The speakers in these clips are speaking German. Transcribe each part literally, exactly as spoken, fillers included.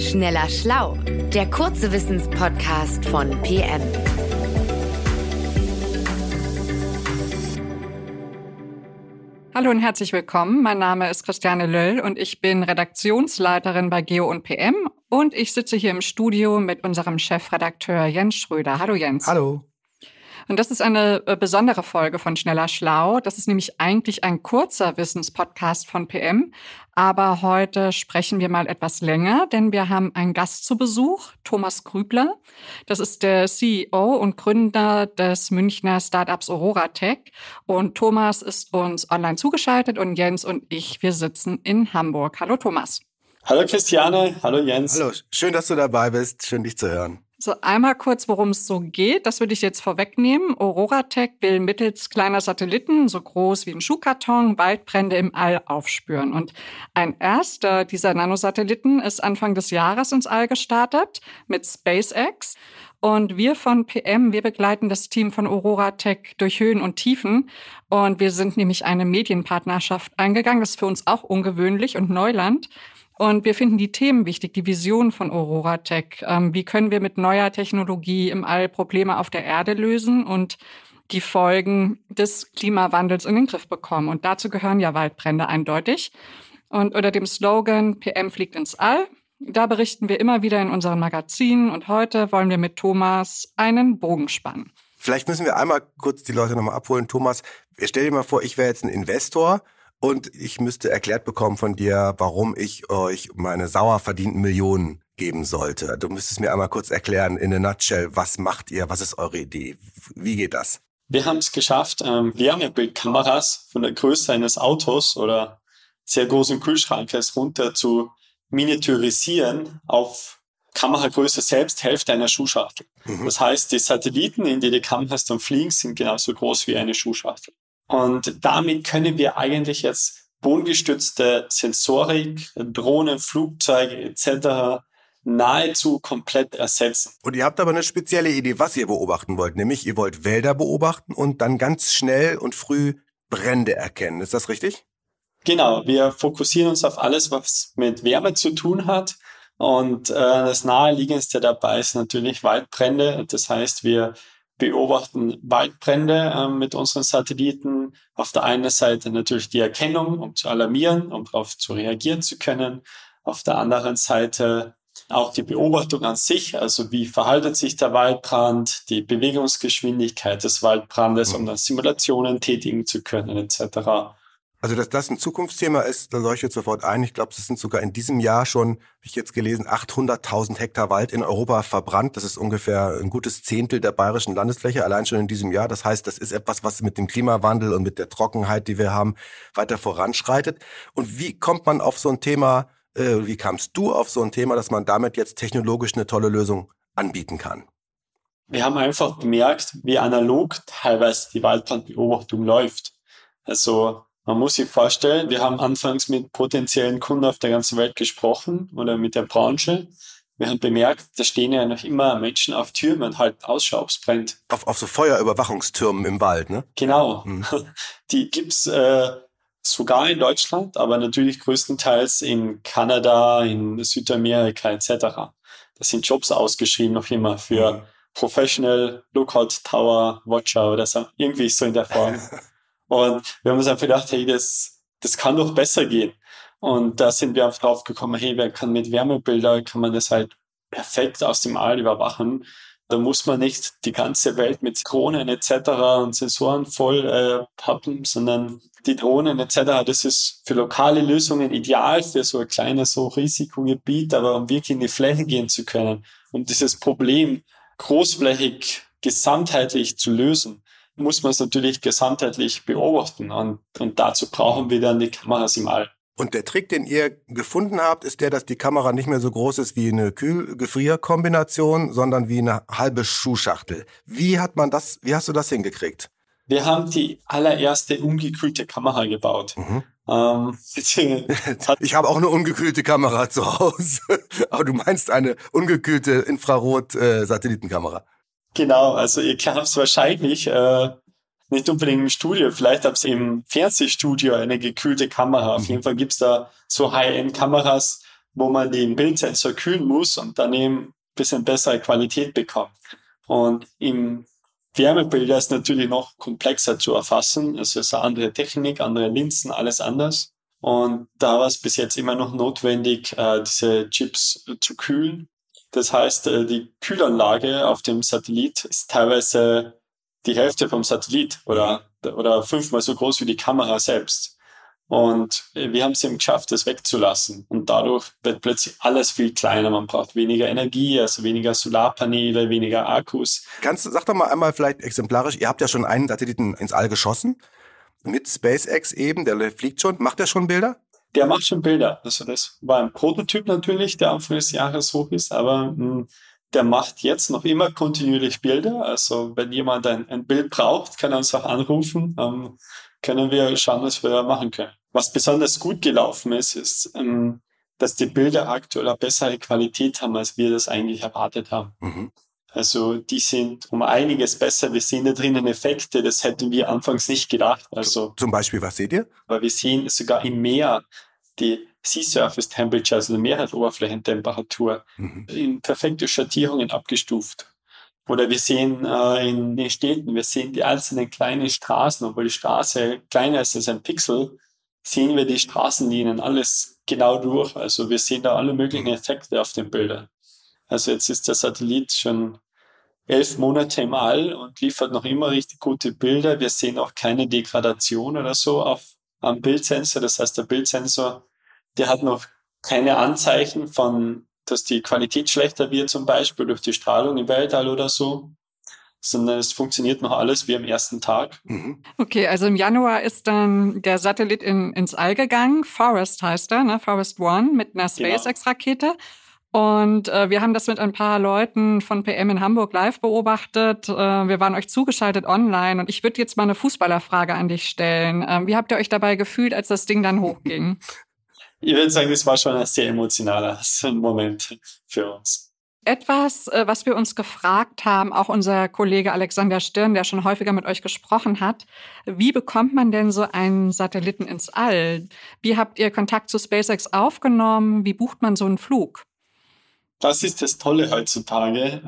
Schneller Schlau, der kurze Wissenspodcast von P M. Hallo und herzlich willkommen. Mein Name ist Christiane Löll und ich bin Redaktionsleiterin bei Geo und P M. Und ich sitze hier im Studio mit unserem Chefredakteur Jens Schröder. Hallo Jens. Hallo. Und das ist eine besondere Folge von Schneller Schlau. Das ist nämlich eigentlich ein kurzer Wissenspodcast von P M. Aber heute sprechen wir mal etwas länger, denn wir haben einen Gast zu Besuch, Thomas Grübler. Das ist der C E O und Gründer des Münchner Startups Ororatech. Und Thomas ist uns online zugeschaltet und Jens und ich, wir sitzen in Hamburg. Hallo Thomas. Hallo Christiane, hallo Jens. Hallo, schön, dass du dabei bist. Schön, dich zu hören. So, einmal kurz, worum es so geht. Das würde ich jetzt vorwegnehmen. Ororatech will mittels kleiner Satelliten, so groß wie ein Schuhkarton, Waldbrände im All aufspüren. Und ein erster dieser Nanosatelliten ist Anfang des Jahres ins All gestartet mit SpaceX. Und wir von P M, wir begleiten das Team von Ororatech durch Höhen und Tiefen. Und wir sind nämlich eine Medienpartnerschaft eingegangen. Das ist für uns auch ungewöhnlich und Neuland. Und wir finden die Themen wichtig, die Vision von Ororatech. Ähm, wie können wir mit neuer Technologie im All Probleme auf der Erde lösen und die Folgen des Klimawandels in den Griff bekommen? Und dazu gehören ja Waldbrände eindeutig. Und unter dem Slogan P M fliegt ins All, da berichten wir immer wieder in unseren Magazinen. Und heute wollen wir mit Thomas einen Bogen spannen. Vielleicht müssen wir einmal kurz die Leute nochmal abholen. Thomas, stell dir mal vor, ich wäre jetzt ein Investor. Und ich müsste erklärt bekommen von dir, warum ich euch meine sauer verdienten Millionen geben sollte. Du müsstest mir einmal kurz erklären, in a nutshell, was macht ihr, was ist eure Idee? Wie geht das? Wir haben es geschafft, ähm, Wärmebildkameras von der Größe eines Autos oder sehr großen Kühlschrankes runter zu miniaturisieren auf Kameragröße selbst, Hälfte einer Schuhschachtel. Mhm. Das heißt, die Satelliten, in die die Kameras dann fliegen, sind genauso groß wie eine Schuhschachtel. Und damit können wir eigentlich jetzt bodengestützte Sensorik, Drohnen, Flugzeuge et cetera nahezu komplett ersetzen. Und ihr habt aber eine spezielle Idee, was ihr beobachten wollt. Nämlich, ihr wollt Wälder beobachten und dann ganz schnell und früh Brände erkennen. Ist das richtig? Genau, wir fokussieren uns auf alles, was mit Wärme zu tun hat. Und äh, das Naheliegendste dabei ist natürlich Waldbrände. Das heißt, wir beobachten Waldbrände äh, mit unseren Satelliten. Auf der einen Seite natürlich die Erkennung, um zu alarmieren, um darauf zu reagieren zu können. Auf der anderen Seite auch die Beobachtung an sich, also wie verhaltet sich der Waldbrand, die Bewegungsgeschwindigkeit des Waldbrandes, um dann Simulationen tätigen zu können et cetera. Also dass das ein Zukunftsthema ist, da leuchtet sofort ein. Ich glaube, es sind sogar in diesem Jahr schon, habe ich jetzt gelesen, achthunderttausend Hektar Wald in Europa verbrannt. Das ist ungefähr ein gutes Zehntel der bayerischen Landesfläche, allein schon in diesem Jahr. Das heißt, das ist etwas, was mit dem Klimawandel und mit der Trockenheit, die wir haben, weiter voranschreitet. Und wie kommt man auf so ein Thema, äh, wie kamst du auf so ein Thema, dass man damit jetzt technologisch eine tolle Lösung anbieten kann? Wir haben einfach gemerkt, wie analog teilweise die Waldbrandbeobachtung läuft. Also man muss sich vorstellen, wir haben anfangs mit potenziellen Kunden auf der ganzen Welt gesprochen oder mit der Branche. Wir haben bemerkt, da stehen ja noch immer Menschen auf Türmen und halten Ausschau, ob es brennt. Auf, auf so Feuerüberwachungstürmen im Wald, ne? Genau. Mhm. Die gibt's äh, sogar in Deutschland, aber natürlich größtenteils in Kanada, in Südamerika et cetera. Da sind Jobs ausgeschrieben noch immer für mhm. Professional, Lookout, Tower, Watcher oder so. Irgendwie so in der Form. Und wir haben uns einfach gedacht, hey, das, das kann doch besser gehen. Und da sind wir einfach drauf gekommen, hey, wer kann mit Wärmebildern, kann man das halt perfekt aus dem All überwachen. Da muss man nicht die ganze Welt mit Drohnen et cetera und Sensoren voll äh, pappen, sondern die Drohnen et cetera, das ist für lokale Lösungen ideal, für so ein kleines so Risikogebiet, aber um wirklich in die Fläche gehen zu können, um dieses Problem großflächig, gesamtheitlich zu lösen, muss man es natürlich gesamtheitlich beobachten und, und dazu brauchen wir dann die Kameras im All. Und der Trick, den ihr gefunden habt, ist der, dass die Kamera nicht mehr so groß ist wie eine Kühl-Gefrier-Kombination, sondern wie eine halbe Schuhschachtel. Wie hat man das, wie hast du das hingekriegt? Wir haben die allererste ungekühlte Kamera gebaut. Mhm. Ähm, ich habe auch eine ungekühlte Kamera zu Hause, aber du meinst eine ungekühlte Infrarot-Satellitenkamera. Genau, also ihr habt es wahrscheinlich äh, nicht unbedingt im Studio, vielleicht habt ihr im Fernsehstudio eine gekühlte Kamera. Auf jeden Fall gibt's da so High-End-Kameras, wo man den Bildsensor kühlen muss und dann eben ein bisschen bessere Qualität bekommt. Und im Wärmebilder ist natürlich noch komplexer zu erfassen. Es ist eine andere Technik, andere Linsen, alles anders. Und da war es bis jetzt immer noch notwendig, diese Chips zu kühlen. Das heißt, die Kühlanlage auf dem Satellit ist teilweise die Hälfte vom Satellit oder, oder fünfmal so groß wie die Kamera selbst. Und wir haben es eben geschafft, das wegzulassen. Und dadurch wird plötzlich alles viel kleiner. Man braucht weniger Energie, also weniger Solarpaneele, weniger Akkus. Kannst, sag doch mal einmal vielleicht exemplarisch, ihr habt ja schon einen Satelliten ins All geschossen. Mit SpaceX eben, der fliegt schon. Macht der schon Bilder? Der macht schon Bilder. Also das war ein Prototyp natürlich, der Anfang des Jahres hoch ist, aber mh, der macht jetzt noch immer kontinuierlich Bilder. Also wenn jemand ein, ein Bild braucht, kann er uns auch anrufen. Ähm, können wir schauen, was wir machen können. Was besonders gut gelaufen ist, ist, ähm, dass die Bilder aktuell eine bessere Qualität haben, als wir das eigentlich erwartet haben. Mhm. Also die sind um einiges besser. Wir sehen da drinnen Effekte, das hätten wir anfangs nicht gedacht. Also zum Beispiel, was seht ihr? Weil wir sehen sogar im Meer die Sea Surface Temperature, also die Meeresoberflächentemperatur, mhm. in perfekte Schattierungen abgestuft. Oder wir sehen äh, in den Städten, wir sehen die einzelnen kleinen Straßen, obwohl die Straße kleiner ist als ein Pixel, sehen wir die Straßenlinien alles genau durch. Also wir sehen da alle möglichen Effekte auf den Bildern. Also jetzt ist der Satellit schon elf Monate im All und liefert noch immer richtig gute Bilder. Wir sehen auch keine Degradation oder so auf, am Bildsensor. Das heißt, der Bildsensor, der hat noch keine Anzeichen von, dass die Qualität schlechter wird, zum Beispiel durch die Strahlung im Weltall oder so, sondern es funktioniert noch alles wie am ersten Tag. Mhm. Okay, also im Januar ist dann der Satellit in, ins All gegangen. Forest heißt er, ne? Forest One mit einer SpaceX-Rakete. Genau. Und äh, wir haben das mit ein paar Leuten von P M in Hamburg live beobachtet. Äh, wir waren euch zugeschaltet online. Und ich würde jetzt mal eine Fußballerfrage an dich stellen. Ähm, wie habt ihr euch dabei gefühlt, als das Ding dann hochging? Ich würde sagen, das war schon ein sehr emotionaler Moment für uns. Etwas, äh, was wir uns gefragt haben, auch unser Kollege Alexander Stirn, der schon häufiger mit euch gesprochen hat. Wie bekommt man denn so einen Satelliten ins All? Wie habt ihr Kontakt zu SpaceX aufgenommen? Wie bucht man so einen Flug? Das ist das Tolle heutzutage.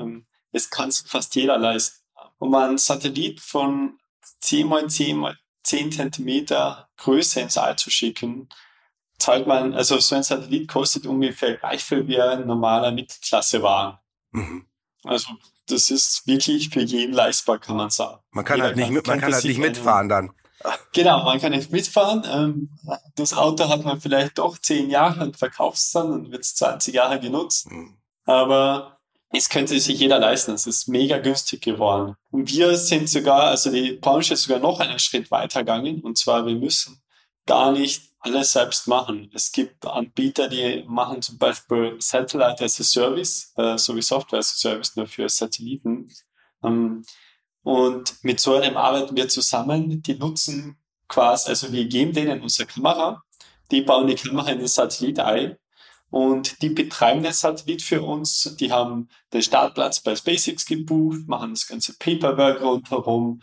Es kann es fast jeder leisten. Wenn man einen Satellit von zehn mal zehn mal zehn Zentimeter Größe ins All zu schicken, zahlt man, also so ein Satellit kostet ungefähr gleich viel wie ein normaler Mittelklassewagen. Mhm. Also das ist wirklich für jeden leistbar, kann man sagen. Man kann jeder halt nicht, kann, mit, man kann halt nicht mitfahren dann. Genau, man kann nicht mitfahren. Das Auto hat man vielleicht doch zehn Jahre und verkauft es dann und wird es zwanzig Jahre genutzt. Aber es könnte sich jeder leisten. Es ist mega günstig geworden. Und wir sind sogar, also die Branche ist sogar noch einen Schritt weiter gegangen. Und zwar, wir müssen gar nicht alles selbst machen. Es gibt Anbieter, die machen zum Beispiel Satellite as a Service, so wie Software as a Service, nur für Satelliten. Und mit so einem arbeiten wir zusammen. Die nutzen quasi, also wir geben denen unsere Kamera, die bauen die Kamera in den Satellit ein und die betreiben den Satellit für uns. Die haben den Startplatz bei SpaceX gebucht, machen das ganze Paperwork rundherum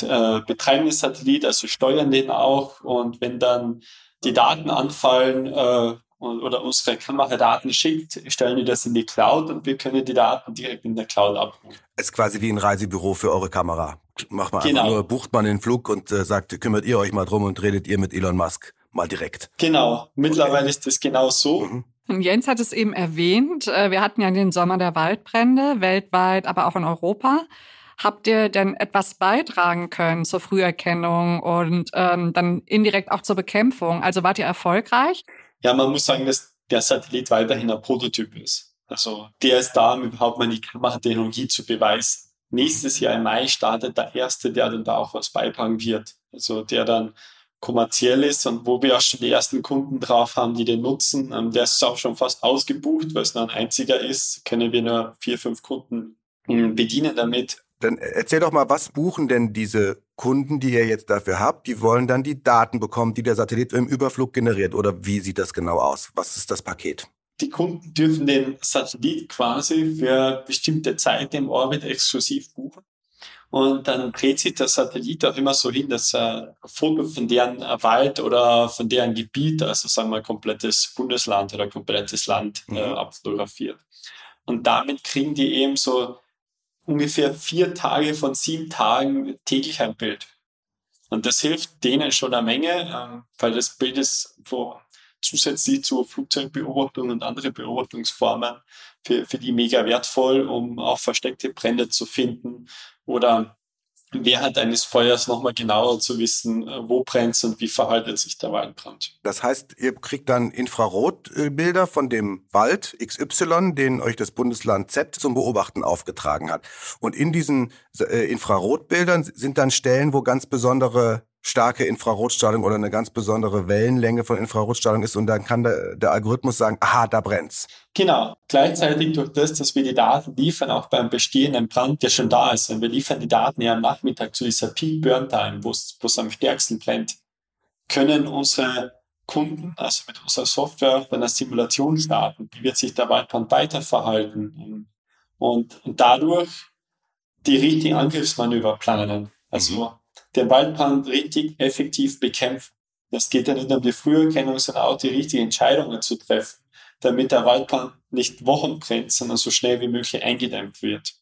und äh, betreiben den Satellit, also steuern den auch. Und wenn dann die Daten anfallen äh, oder unsere Kamera Daten schickt, stellen wir das in die Cloud und wir können die Daten direkt in der Cloud abrufen. Es ist quasi wie ein Reisebüro für eure Kamera. Macht man genau. Einfach nur, bucht man den Flug und äh, sagt, kümmert ihr euch mal drum und redet ihr mit Elon Musk mal direkt. Genau, mittlerweile okay. Ist das genau so. Mhm. Und Jens hat es eben erwähnt, wir hatten ja den Sommer der Waldbrände, weltweit, aber auch in Europa. Habt ihr denn etwas beitragen können zur Früherkennung und ähm, dann indirekt auch zur Bekämpfung? Also wart ihr erfolgreich? Ja, man muss sagen, dass der Satellit weiterhin ein Prototyp ist. Also der ist da, um überhaupt mal die Kameratechnologie zu beweisen. Nächstes Jahr im Mai startet der erste, der dann da auch was beitragen wird. Also der dann kommerziell ist und wo wir auch schon die ersten Kunden drauf haben, die den nutzen. Der ist auch schon fast ausgebucht, weil es nur ein einziger ist. Können wir nur vier, fünf Kunden bedienen damit. Dann erzähl doch mal, was buchen denn diese Kunden, die ihr jetzt dafür habt? Die wollen dann die Daten bekommen, die der Satellit im Überflug generiert. Oder wie sieht das genau aus? Was ist das Paket? Die Kunden dürfen den Satellit quasi für bestimmte Zeit im Orbit exklusiv buchen. Und dann dreht sich der Satellit auch immer so hin, dass er ein Foto von deren Wald oder von deren Gebiet, also sagen wir komplettes Bundesland oder komplettes Land, mhm. äh, abfotografiert. Und damit kriegen die eben so ungefähr vier Tage von sieben Tagen täglich ein Bild. Und das hilft denen schon eine Menge, weil das Bild ist so zusätzlich zu Flugzeugbeobachtungen und andere Beobachtungsformen für, für die mega wertvoll, um auch versteckte Brände zu finden oder während eines Feuers nochmal genauer zu wissen, wo brennt es und wie verhaltet sich der Waldbrand. Das heißt, ihr kriegt dann Infrarotbilder von dem Wald X Y, den euch das Bundesland Z zum Beobachten aufgetragen hat. Und in diesen Infrarotbildern sind dann Stellen, wo ganz besondere starke Infrarotstrahlung oder eine ganz besondere Wellenlänge von Infrarotstrahlung ist, und dann kann der, der Algorithmus sagen, aha, da brennt's. Genau. Gleichzeitig durch das, dass wir die Daten liefern, auch beim bestehenden Brand, der schon da ist, und wir liefern die Daten ja am Nachmittag zu dieser Peak-Burn-Time, wo es am stärksten brennt, können unsere Kunden, also mit unserer Software, dann eine Simulation starten. Wie wird sich der Waldbrand weiterverhalten? Und, und dadurch die richtigen Angriffsmanöver planen. Also mhm. den Waldbrand richtig effektiv bekämpfen. Das geht ja nicht nur um die Früherkennung, sondern auch die richtigen Entscheidungen zu treffen, damit der Waldbrand nicht Wochen brennt, sondern so schnell wie möglich eingedämmt wird.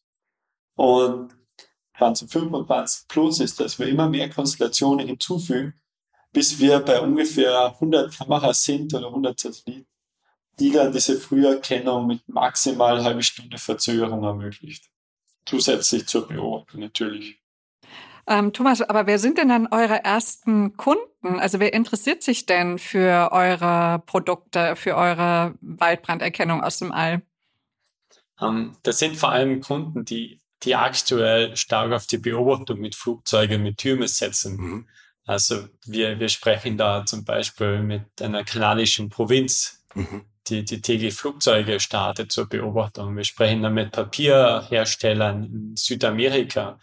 Und zwanzig fünfundzwanzig plus ist, dass wir immer mehr Konstellationen hinzufügen, bis wir bei ungefähr hundert Kameras sind oder hundert Satelliten, die dann diese Früherkennung mit maximal eine halbe Stunde Verzögerung ermöglicht. Zusätzlich zur Beobachtung natürlich. Ähm, Thomas, aber wer sind denn dann eure ersten Kunden? Also wer interessiert sich denn für eure Produkte, für eure Waldbranderkennung aus dem All? Ähm, das sind vor allem Kunden, die, die aktuell stark auf die Beobachtung mit Flugzeugen, mit Türmen setzen. Mhm. Also wir, wir sprechen da zum Beispiel mit einer kanadischen Provinz, mhm. die, die täglich Flugzeuge startet zur Beobachtung. Wir sprechen da mit Papierherstellern in Südamerika,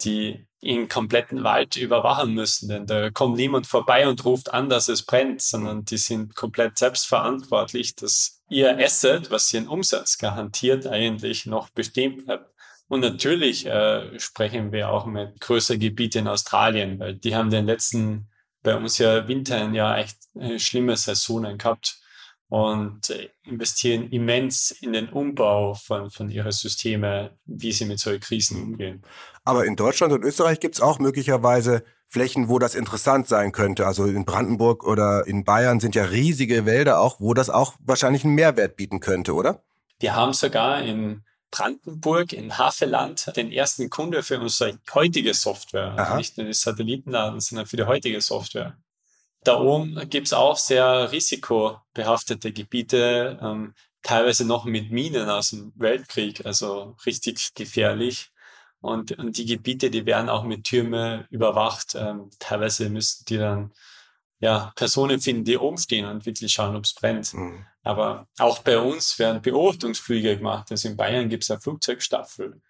die den kompletten Wald überwachen müssen, denn da kommt niemand vorbei und ruft an, dass es brennt, sondern die sind komplett selbstverantwortlich, dass ihr Asset, was ihren Umsatz garantiert, eigentlich noch bestehen bleibt. Und natürlich äh, sprechen wir auch mit größeren Gebieten in Australien, weil die haben den letzten, bei uns ja Wintern ja echt äh, schlimme Saisonen gehabt und äh, investieren immens in den Umbau von, von ihren Systemen, wie sie mit solchen Krisen umgehen. Aber in Deutschland und Österreich gibt es auch möglicherweise Flächen, wo das interessant sein könnte. Also in Brandenburg oder in Bayern sind ja riesige Wälder auch, wo das auch wahrscheinlich einen Mehrwert bieten könnte, oder? Wir haben sogar in Brandenburg, in Havelland, den ersten Kunde für unsere heutige Software. Also nicht nur die Satellitendaten, sondern für die heutige Software. Da oben gibt es auch sehr risikobehaftete Gebiete, ähm, teilweise noch mit Minen aus dem Weltkrieg, also richtig gefährlich. Und, und die Gebiete, die werden auch mit Türmen überwacht. Ähm, teilweise müssen die dann ja Personen finden, die oben stehen und wirklich schauen, ob es brennt. Mhm. Aber auch bei uns werden Beobachtungsflüge gemacht. Also in Bayern gibt es eine Flugzeugstaffel.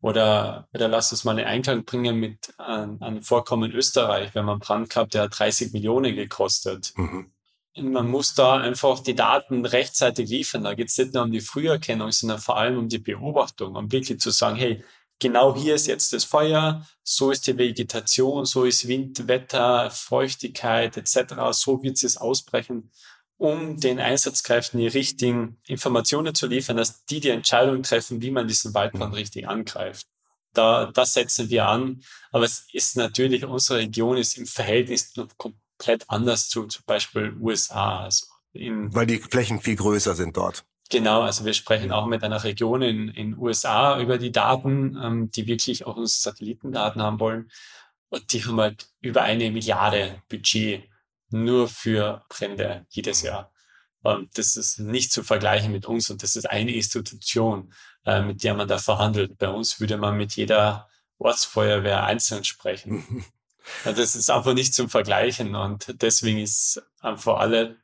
Oder, oder lass uns mal in Einklang bringen mit einem an Vorkommen in Österreich. Wir haben einen Brand gehabt, der hat dreißig Millionen gekostet. Mhm. Man muss da einfach die Daten rechtzeitig liefern. Da geht es nicht nur um die Früherkennung, sondern vor allem um die Beobachtung, um wirklich zu sagen, hey, genau hier ist jetzt das Feuer, so ist die Vegetation, so ist Wind, Wetter, Feuchtigkeit et cetera. So wird es ausbrechen, um den Einsatzkräften die richtigen Informationen zu liefern, dass die die Entscheidung treffen, wie man diesen Waldbrand richtig angreift. Da, das setzen wir an. Aber es ist natürlich, unsere Region ist im Verhältnis noch komplett anders zu zum Beispiel U S A. Also in Weil die Flächen viel größer sind dort. Genau, also wir sprechen auch mit einer Region in in U S A über die Daten, ähm, die wirklich auch unsere Satellitendaten haben wollen. Und die haben halt über eine Milliarde Budget nur für Brände jedes Jahr. Und das ist nicht zu vergleichen mit uns. Und das ist eine Institution, äh, mit der man da verhandelt. Bei uns würde man mit jeder Ortsfeuerwehr einzeln sprechen. Also das ist einfach nicht zum Vergleichen. Und deswegen ist einfach alle...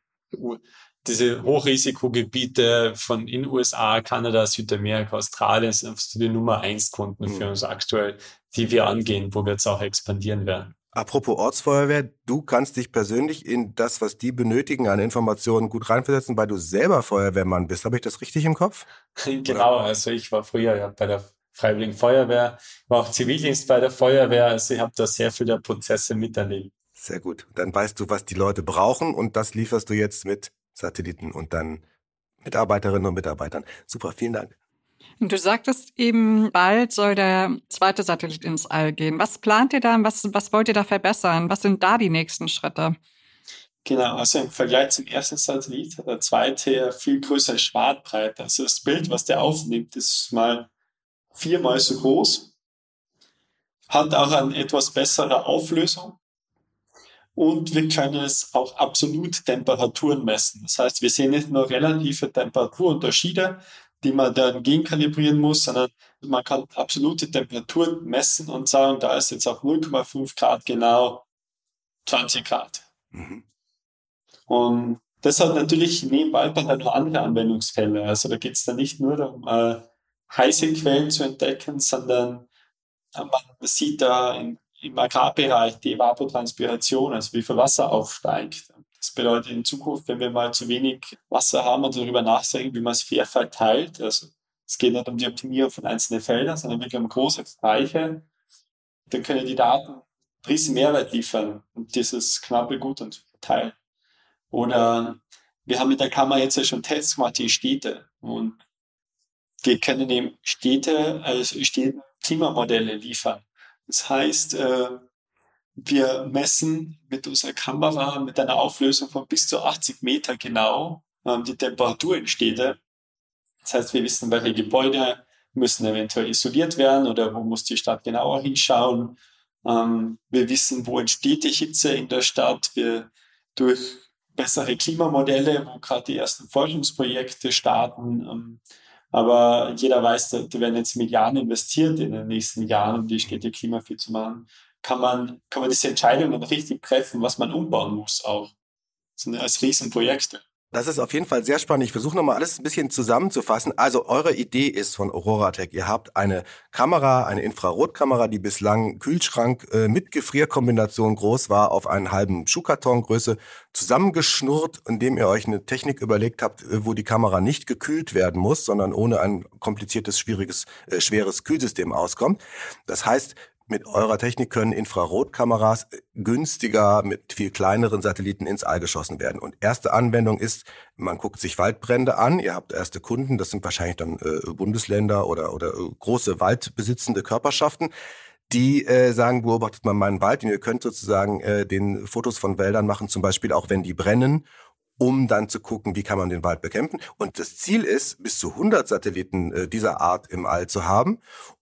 Diese Hochrisikogebiete von in U S A, Kanada, Südamerika, Australien sind die Nummer eins Kunden für uns aktuell, die wir angehen, wo wir jetzt auch expandieren werden. Apropos Ortsfeuerwehr, du kannst dich persönlich in das, was die benötigen an Informationen, gut reinversetzen, weil du selber Feuerwehrmann bist. Habe ich das richtig im Kopf? Genau, also ich war früher ja bei der Freiwilligen Feuerwehr, war auch Zivildienst bei der Feuerwehr, also ich habe da sehr viele Prozesse miterlebt. Sehr gut. Dann weißt du, was die Leute brauchen und das lieferst du jetzt mit Satelliten und dann Mitarbeiterinnen und Mitarbeitern. Super, vielen Dank. Und du sagtest eben, bald soll der zweite Satellit ins All gehen. Was plant ihr da? Was, was wollt ihr da verbessern? Was sind da die nächsten Schritte? Genau, also im Vergleich zum ersten Satellit hat der zweite ja viel größere Schwartbreite. Also das Bild, was der aufnimmt, ist mal viermal so groß, hat auch eine etwas bessere Auflösung und wir können es auch absolut Temperaturen messen. Das heißt, wir sehen nicht nur relative Temperaturunterschiede, die man dann gegenkalibrieren muss, sondern man kann absolute Temperaturen messen und sagen, da ist jetzt auf null Komma fünf Grad genau zwanzig Grad. Mhm. Und das hat natürlich nebenbei dann noch andere Anwendungsfälle. Also da geht es dann nicht nur darum, äh, heiße Quellen zu entdecken, sondern äh, man sieht da in, im Agrarbereich die Evapotranspiration, also wie viel Wasser aufsteigt. Das bedeutet in Zukunft, wenn wir mal zu wenig Wasser haben und darüber nachdenken, wie man es fair verteilt. Also es geht nicht um die Optimierung von einzelnen Feldern, sondern wirklich um große Bereiche. Dann können die Daten einen riesen Mehrwert liefern, um dieses knappe Gut und verteilen. Oder wir haben mit der Kammer jetzt ja schon Tests gemacht, die Städte. Und wir können eben Städte, also Städten Klimamodelle liefern. Das heißt, wir messen mit unserer Kamera mit einer Auflösung von bis zu achtzig Meter genau die Temperatur in Städte. Das heißt, wir wissen, welche Gebäude müssen eventuell isoliert werden oder wo muss die Stadt genauer hinschauen. Wir wissen, wo entsteht die Hitze in der Stadt. Wir durch bessere Klimamodelle, wo gerade die ersten Forschungsprojekte starten. Aber jeder weiß, da werden jetzt Milliarden investiert in den nächsten Jahren, um die Städte klimafit zu machen. Kann man, kann man diese Entscheidungen richtig treffen, was man umbauen muss auch. Das sind als Riesenprojekte. Das ist auf jeden Fall sehr spannend. Ich versuche nochmal alles ein bisschen zusammenzufassen. Also eure Idee ist von Ororatech, ihr habt eine Kamera, eine Infrarotkamera, die bislang Kühlschrank äh, mit Gefrierkombination groß war, auf einen halben Schuhkarton Größe zusammengeschnurrt, indem ihr euch eine Technik überlegt habt, wo die Kamera nicht gekühlt werden muss, sondern ohne ein kompliziertes, schwieriges, äh, schweres Kühlsystem auskommt. Das heißt, mit eurer Technik können Infrarotkameras günstiger mit viel kleineren Satelliten ins All geschossen werden. Und erste Anwendung ist, man guckt sich Waldbrände an. Ihr habt erste Kunden, das sind wahrscheinlich dann äh, Bundesländer oder, oder große waldbesitzende Körperschaften, die äh, sagen, beobachtet mal meinen Wald. Und ihr könnt sozusagen äh, den Fotos von Wäldern machen, zum Beispiel auch wenn die brennen, um dann zu gucken, wie kann man den Wald bekämpfen. Und das Ziel ist, bis zu hundert Satelliten dieser Art im All zu haben,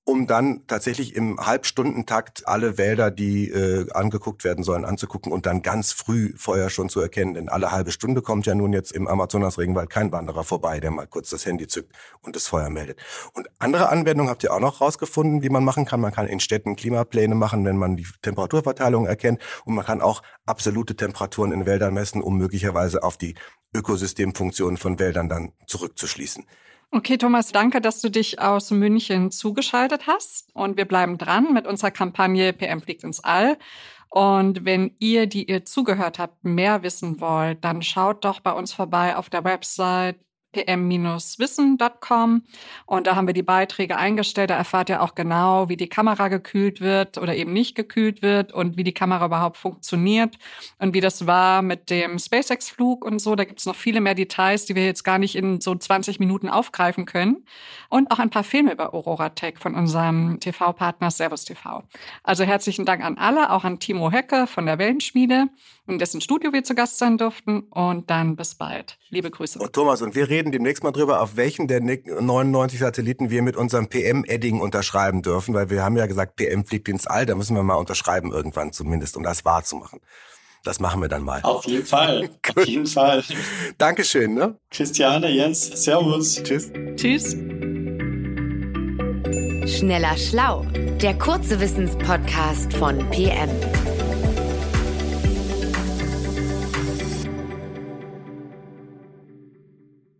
um dann tatsächlich im Halbstundentakt alle Wälder, die äh, angeguckt werden sollen, anzugucken und dann ganz früh vorher schon zu erkennen. Denn alle halbe Stunde kommt ja nun jetzt im Amazonas-Regenwald kein Wanderer vorbei, der mal kurz das Handy zückt und das Feuer meldet. Und andere Anwendungen habt ihr auch noch rausgefunden, wie man machen kann. Man kann in Städten Klimapläne machen, wenn man die Temperaturverteilung erkennt. Und man kann auch absolute Temperaturen in Wäldern messen, um möglicherweise auf die Ökosystemfunktionen von Wäldern dann zurückzuschließen. Okay, Thomas, danke, dass du dich aus München zugeschaltet hast. Und wir bleiben dran mit unserer Kampagne P M fliegt ins All. Und wenn ihr, die ihr zugehört habt, mehr wissen wollt, dann schaut doch bei uns vorbei auf der Website p m wissen punkt com. Und da haben wir die Beiträge eingestellt. Da erfahrt ihr auch genau, wie die Kamera gekühlt wird oder eben nicht gekühlt wird und wie die Kamera überhaupt funktioniert und wie das war mit dem SpaceX-Flug und so. Da gibt es noch viele mehr Details, die wir jetzt gar nicht in so zwanzig Minuten aufgreifen können. Und auch ein paar Filme über Ororatech von unserem T V-Partner Servus T V. Also herzlichen Dank an alle, auch an Timo Höcke von der Wellenschmiede, in dessen Studio wir zu Gast sein durften. Und dann bis bald. Liebe Grüße. Und Thomas, und wir reden demnächst mal drüber, auf welchen der neunundneunzig Satelliten wir mit unserem P M-Edding unterschreiben dürfen, weil wir haben ja gesagt, P M fliegt ins All, da müssen wir mal unterschreiben irgendwann zumindest, um das wahrzumachen. Das machen wir dann mal. Auf jeden Fall, auf jeden Fall. Dankeschön, ne? Christiane, Jens, servus. Tschüss. Tschüss. Schneller Schlau, der kurze Wissenspodcast von P M.